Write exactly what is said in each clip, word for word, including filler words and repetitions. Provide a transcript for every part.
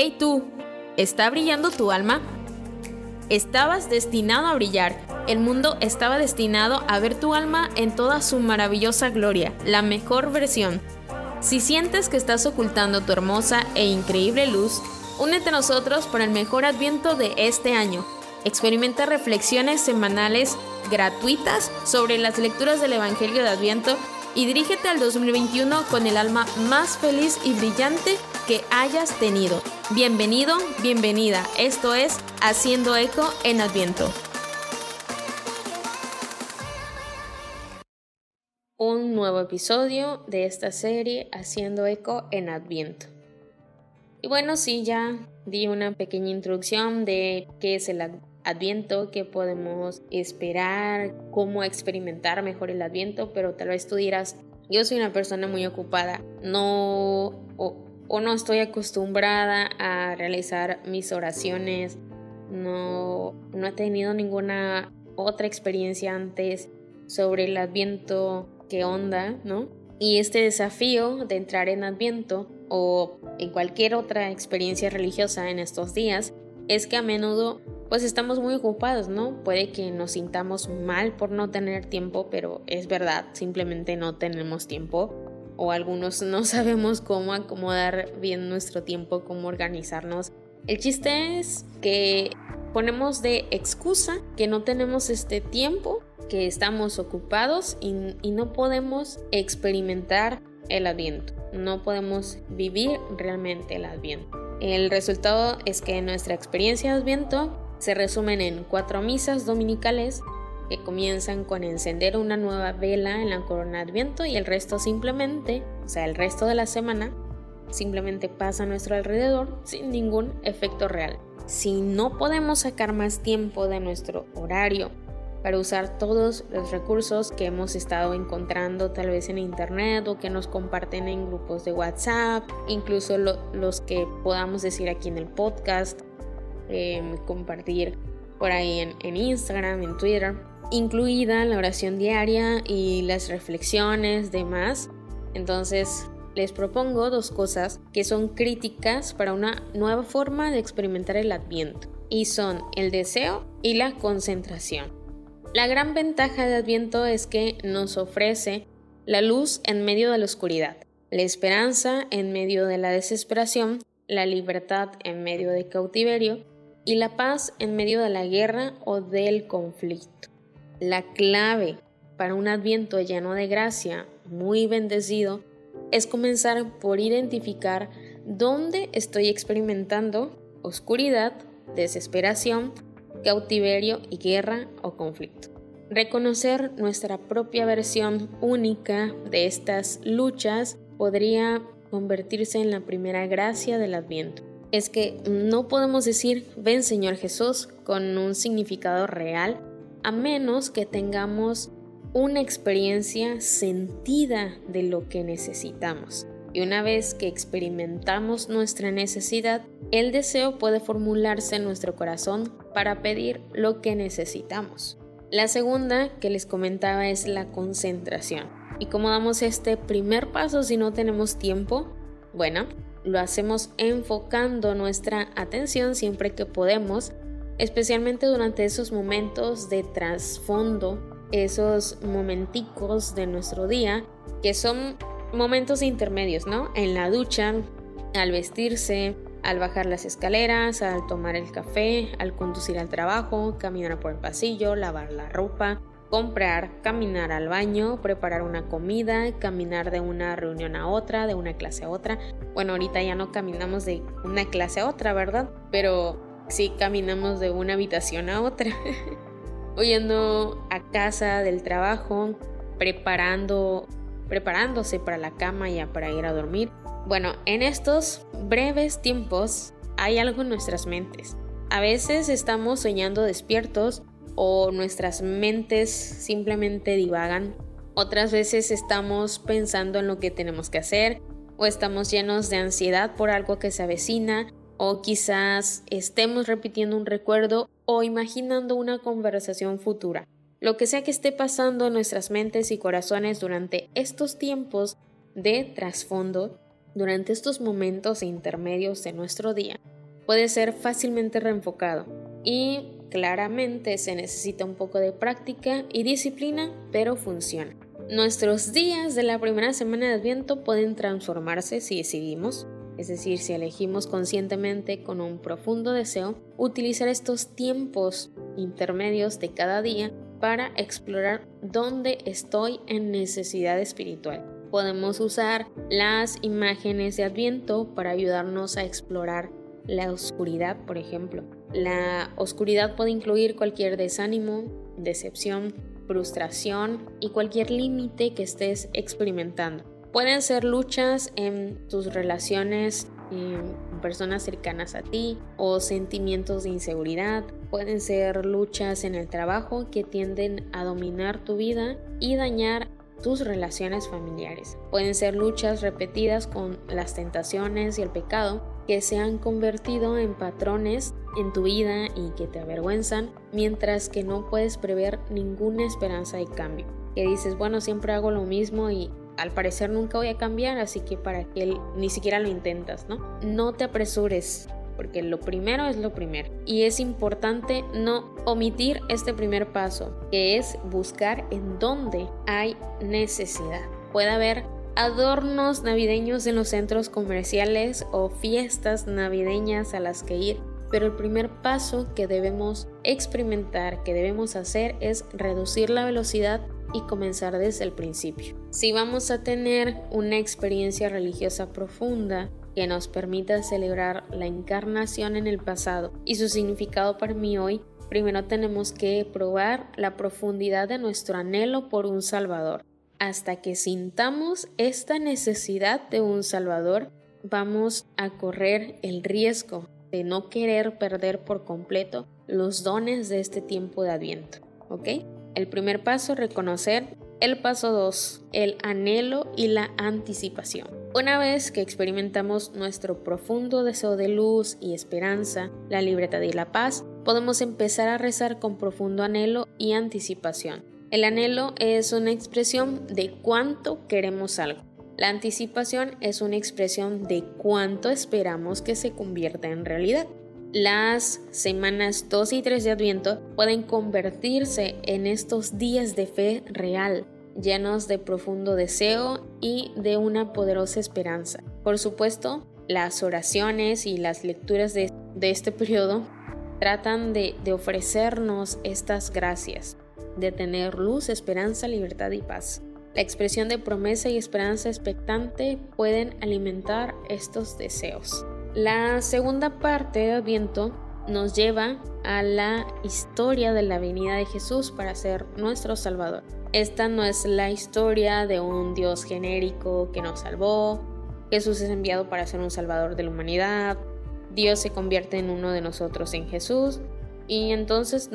¡Hey tú! ¿Está brillando tu alma? Estabas destinado a brillar. El mundo estaba destinado a ver tu alma en toda su maravillosa gloria, la mejor versión. Si sientes que estás ocultando tu hermosa e increíble luz, únete a nosotros por el mejor Adviento de este año. Experimenta reflexiones semanales gratuitas sobre las lecturas del Evangelio de Adviento y dirígete al dos mil veintiuno con el alma más feliz y brillante que hayas tenido. Bienvenido, bienvenida. Esto es Haciendo Eco en Adviento. Un nuevo episodio de esta serie Haciendo Eco en Adviento. Y bueno, sí, ya di una pequeña introducción de qué es el Adviento, qué podemos esperar, cómo experimentar mejor el Adviento, pero tal vez tú dirás, yo soy una persona muy ocupada, no o, o no estoy acostumbrada a realizar mis oraciones, no, no he tenido ninguna otra experiencia antes sobre el Adviento. ¿Qué onda, no? Y este desafío de entrar en Adviento o en cualquier otra experiencia religiosa en estos días es que a menudo pues estamos muy ocupados, ¿no? Puede que nos sintamos mal por no tener tiempo, pero es verdad, simplemente no tenemos tiempo o algunos no sabemos cómo acomodar bien nuestro tiempo, cómo organizarnos. El chiste es que ponemos de excusa que no tenemos este tiempo, que estamos ocupados y, y no podemos experimentar el Adviento, no podemos vivir realmente el Adviento. El resultado es que nuestra experiencia de Adviento se resumen en cuatro misas dominicales que comienzan con encender una nueva vela en la corona de Adviento y el resto simplemente, o sea, el resto de la semana, simplemente pasa a nuestro alrededor sin ningún efecto real. Si no podemos sacar más tiempo de nuestro horario para usar todos los recursos que hemos estado encontrando tal vez en internet o que nos comparten en grupos de WhatsApp, incluso lo, los que podamos decir aquí en el podcast, eh, compartir por ahí en, en Instagram, en Twitter, incluida la oración diaria y las reflexiones, demás. Entonces les propongo dos cosas que son críticas para una nueva forma de experimentar el Adviento y son el deseo y la concentración. La gran ventaja de Adviento es que nos ofrece la luz en medio de la oscuridad, la esperanza en medio de la desesperación, la libertad en medio del cautiverio y la paz en medio de la guerra o del conflicto. La clave para un Adviento lleno de gracia, muy bendecido, es comenzar por identificar dónde estoy experimentando oscuridad, desesperación, cautiverio y guerra o conflicto. Reconocer nuestra propia versión única de estas luchas podría convertirse en la primera gracia del Adviento. Es que no podemos decir ven Señor Jesús con un significado real a menos que tengamos una experiencia sentida de lo que necesitamos. Y una vez que experimentamos nuestra necesidad, el deseo puede formularse en nuestro corazón para pedir lo que necesitamos. La segunda que les comentaba es la concentración. ¿Y cómo damos este primer paso si no tenemos tiempo? Bueno, lo hacemos enfocando nuestra atención siempre que podemos, especialmente durante esos momentos de trasfondo, esos momenticos de nuestro día, que son momentos intermedios, ¿no? En la ducha, al vestirse, al bajar las escaleras, al tomar el café, al conducir al trabajo, caminar por el pasillo, lavar la ropa, comprar, caminar al baño, preparar una comida, caminar de una reunión a otra, de una clase a otra. Bueno, ahorita ya no caminamos de una clase a otra, ¿verdad? Pero sí caminamos de una habitación a otra. Huyendo a casa del trabajo, preparando, preparándose para la cama ya para ir a dormir. Bueno, en estos breves tiempos hay algo en nuestras mentes. A veces estamos soñando despiertos o nuestras mentes simplemente divagan. Otras veces estamos pensando en lo que tenemos que hacer o estamos llenos de ansiedad por algo que se avecina o quizás estemos repitiendo un recuerdo o imaginando una conversación futura. Lo que sea que esté pasando en nuestras mentes y corazones durante estos tiempos de trasfondo Durante estos momentos intermedios de nuestro día, puede ser fácilmente reenfocado y claramente se necesita un poco de práctica y disciplina, pero funciona. Nuestros días de la primera semana de Adviento pueden transformarse si decidimos, es decir, si elegimos conscientemente con un profundo deseo utilizar estos tiempos intermedios de cada día para explorar dónde estoy en necesidad espiritual. Podemos usar las imágenes de Adviento para ayudarnos a explorar la oscuridad, por ejemplo. La oscuridad puede incluir cualquier desánimo, decepción, frustración y cualquier límite que estés experimentando. Pueden ser luchas en tus relaciones con personas cercanas a ti o sentimientos de inseguridad. Pueden ser luchas en el trabajo que tienden a dominar tu vida y dañar tus relaciones familiares. Pueden ser luchas repetidas con las tentaciones y el pecado que se han convertido en patrones en tu vida y que te avergüenzan, mientras que no puedes prever ninguna esperanza de cambio. Que dices, bueno, siempre hago lo mismo y al parecer nunca voy a cambiar, así que para qué ni siquiera lo intentas, ¿no? No te apresures, porque lo primero es lo primero. Y es importante no omitir este primer paso, que es buscar en dónde hay necesidad. Puede haber adornos navideños en los centros comerciales o fiestas navideñas a las que ir, pero el primer paso que debemos experimentar, que debemos hacer, es reducir la velocidad y comenzar desde el principio. Si vamos a tener una experiencia religiosa profunda, que nos permita celebrar la encarnación en el pasado y su significado para mí hoy, primero tenemos que probar la profundidad de nuestro anhelo por un Salvador. Hasta que sintamos esta necesidad de un Salvador, vamos a correr el riesgo de no querer perder por completo los dones de este tiempo de Adviento, ¿ok? El primer paso, reconocer. El paso dos, el anhelo y la anticipación. Una vez que experimentamos nuestro profundo deseo de luz y esperanza, la libertad y la paz, podemos empezar a rezar con profundo anhelo y anticipación. El anhelo es una expresión de cuánto queremos algo. La anticipación es una expresión de cuánto esperamos que se convierta en realidad. Las semanas dos y tres de Adviento pueden convertirse en estos días de fe real, llenos de profundo deseo y de una poderosa esperanza. Por supuesto, las oraciones y las lecturas de, de este periodo tratan de, de ofrecernos estas gracias, de tener luz, esperanza, libertad y paz. La expresión de promesa y esperanza expectante pueden alimentar estos deseos. La segunda parte de Adviento nos lleva a la historia de la venida de Jesús para ser nuestro Salvador. Esta no es la historia de un Dios genérico que nos salvó. Jesús es enviado para ser un Salvador de la humanidad. Dios se convierte en uno de nosotros en Jesús. Y entonces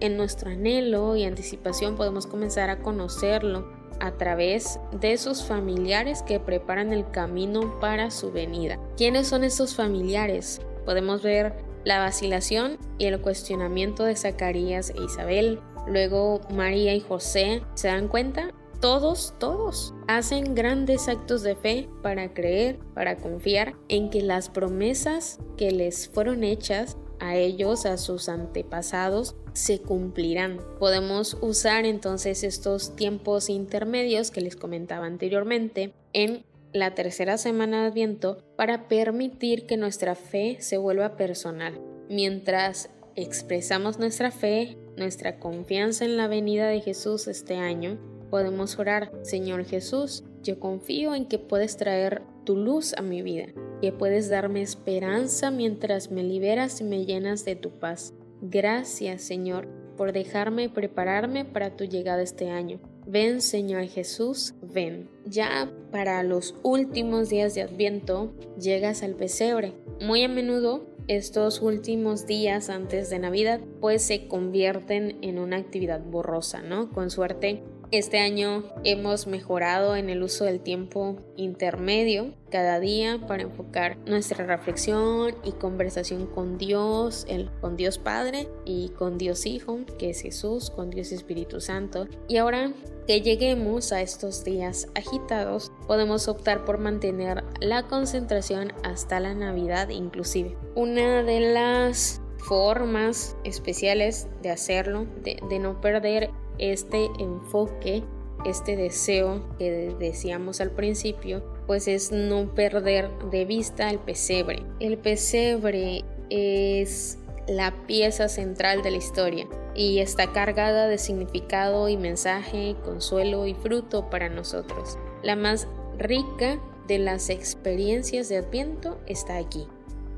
en nuestro anhelo y anticipación podemos comenzar a conocerlo a través de sus familiares que preparan el camino para su venida. ¿Quiénes son estos familiares? Podemos ver la vacilación y el cuestionamiento de Zacarías e Isabel. Luego María y José, ¿se dan cuenta? Todos, todos hacen grandes actos de fe para creer, para confiar en que las promesas que les fueron hechas a ellos, a sus antepasados, se cumplirán. Podemos usar entonces estos tiempos intermedios que les comentaba anteriormente en la tercera semana de Adviento para permitir que nuestra fe se vuelva personal. Mientras expresamos nuestra fe, nuestra confianza en la venida de Jesús este año, podemos orar: Señor Jesús, yo confío en que puedes traer tu luz a mi vida, que puedes darme esperanza mientras me liberas y me llenas de tu paz. Gracias, Señor, por dejarme prepararme para tu llegada este año. Ven, Señor Jesús, ven. Ya para los últimos días de Adviento llegas al pesebre. Muy a menudo estos últimos días antes de Navidad pues se convierten en una actividad borrosa, ¿no? Con suerte, este año hemos mejorado en el uso del tiempo intermedio cada día para enfocar nuestra reflexión y conversación con Dios, el, con Dios Padre y con Dios Hijo, que es Jesús, con Dios Espíritu Santo. Y ahora que lleguemos a estos días agitados, Podemos optar por mantener la concentración hasta la Navidad inclusive. Una de las formas especiales de hacerlo, de, de no perder este enfoque, este deseo que decíamos al principio, pues es no perder de vista el pesebre. El pesebre es la pieza central de la historia y está cargada de significado y mensaje, consuelo y fruto para nosotros. La más rica de las experiencias de Adviento está aquí.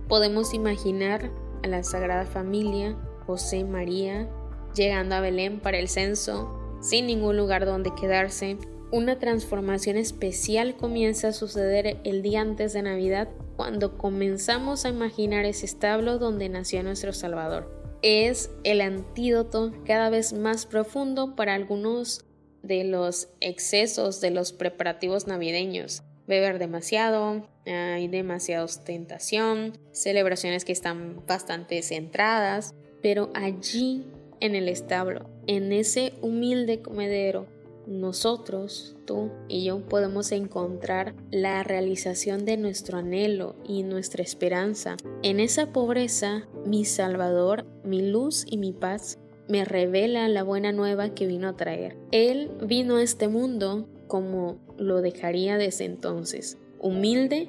Podemos imaginar a la Sagrada Familia, José, María, llegando a Belén para el censo, sin ningún lugar donde quedarse. Una transformación especial comienza a suceder el día antes de Navidad, cuando comenzamos a imaginar ese establo donde nació nuestro Salvador. Es el antídoto cada vez más profundo para algunos de los excesos de los preparativos navideños. Beber demasiado, hay demasiada ostentación, celebraciones que están bastante centradas, pero allí en el establo, en ese humilde comedero, nosotros, tú y yo, podemos encontrar la realización de nuestro anhelo y nuestra esperanza. En esa pobreza, mi Salvador, mi luz y mi paz, me revela la buena nueva que vino a traer. Él vino a este mundo como lo dejaría desde entonces, humilde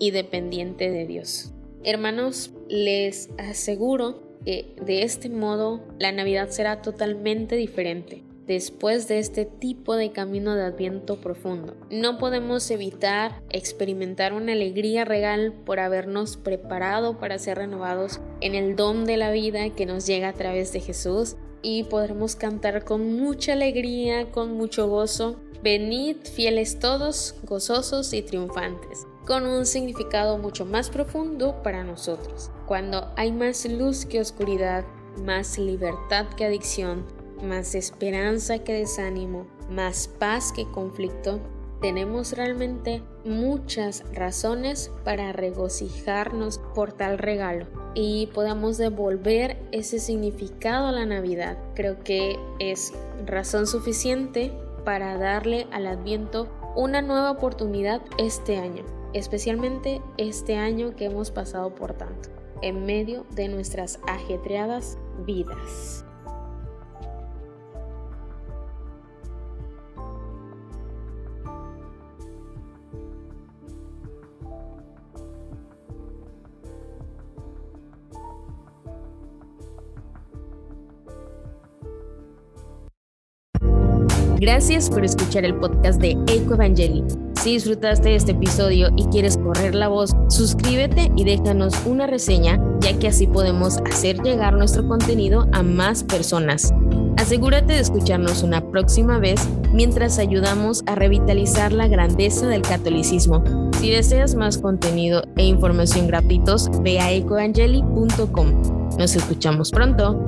y dependiente de Dios. Hermanos, les aseguro que de este modo la Navidad será totalmente diferente. Después de este tipo de camino de Adviento profundo, no podemos evitar experimentar una alegría real por habernos preparado para ser renovados en el don de la vida que nos llega a través de Jesús, y podremos cantar con mucha alegría, con mucho gozo: venid fieles todos, gozosos y triunfantes, con un significado mucho más profundo para nosotros. Cuando hay más luz que oscuridad, más libertad que adicción, más esperanza que desánimo, más paz que conflicto, tenemos realmente muchas razones para regocijarnos por tal regalo y podamos devolver ese significado a la Navidad. Creo que es razón suficiente para darle al Adviento una nueva oportunidad este año, especialmente este año que hemos pasado por tanto, en medio de nuestras ajetreadas vidas. Gracias por escuchar el podcast de Eco Evangelii. Si disfrutaste de este episodio y quieres correr la voz, suscríbete y déjanos una reseña, ya que así podemos hacer llegar nuestro contenido a más personas. Asegúrate de escucharnos una próxima vez mientras ayudamos a revitalizar la grandeza del catolicismo. Si deseas más contenido e información gratuitos, ve a eco angeli punto com. Nos escuchamos pronto.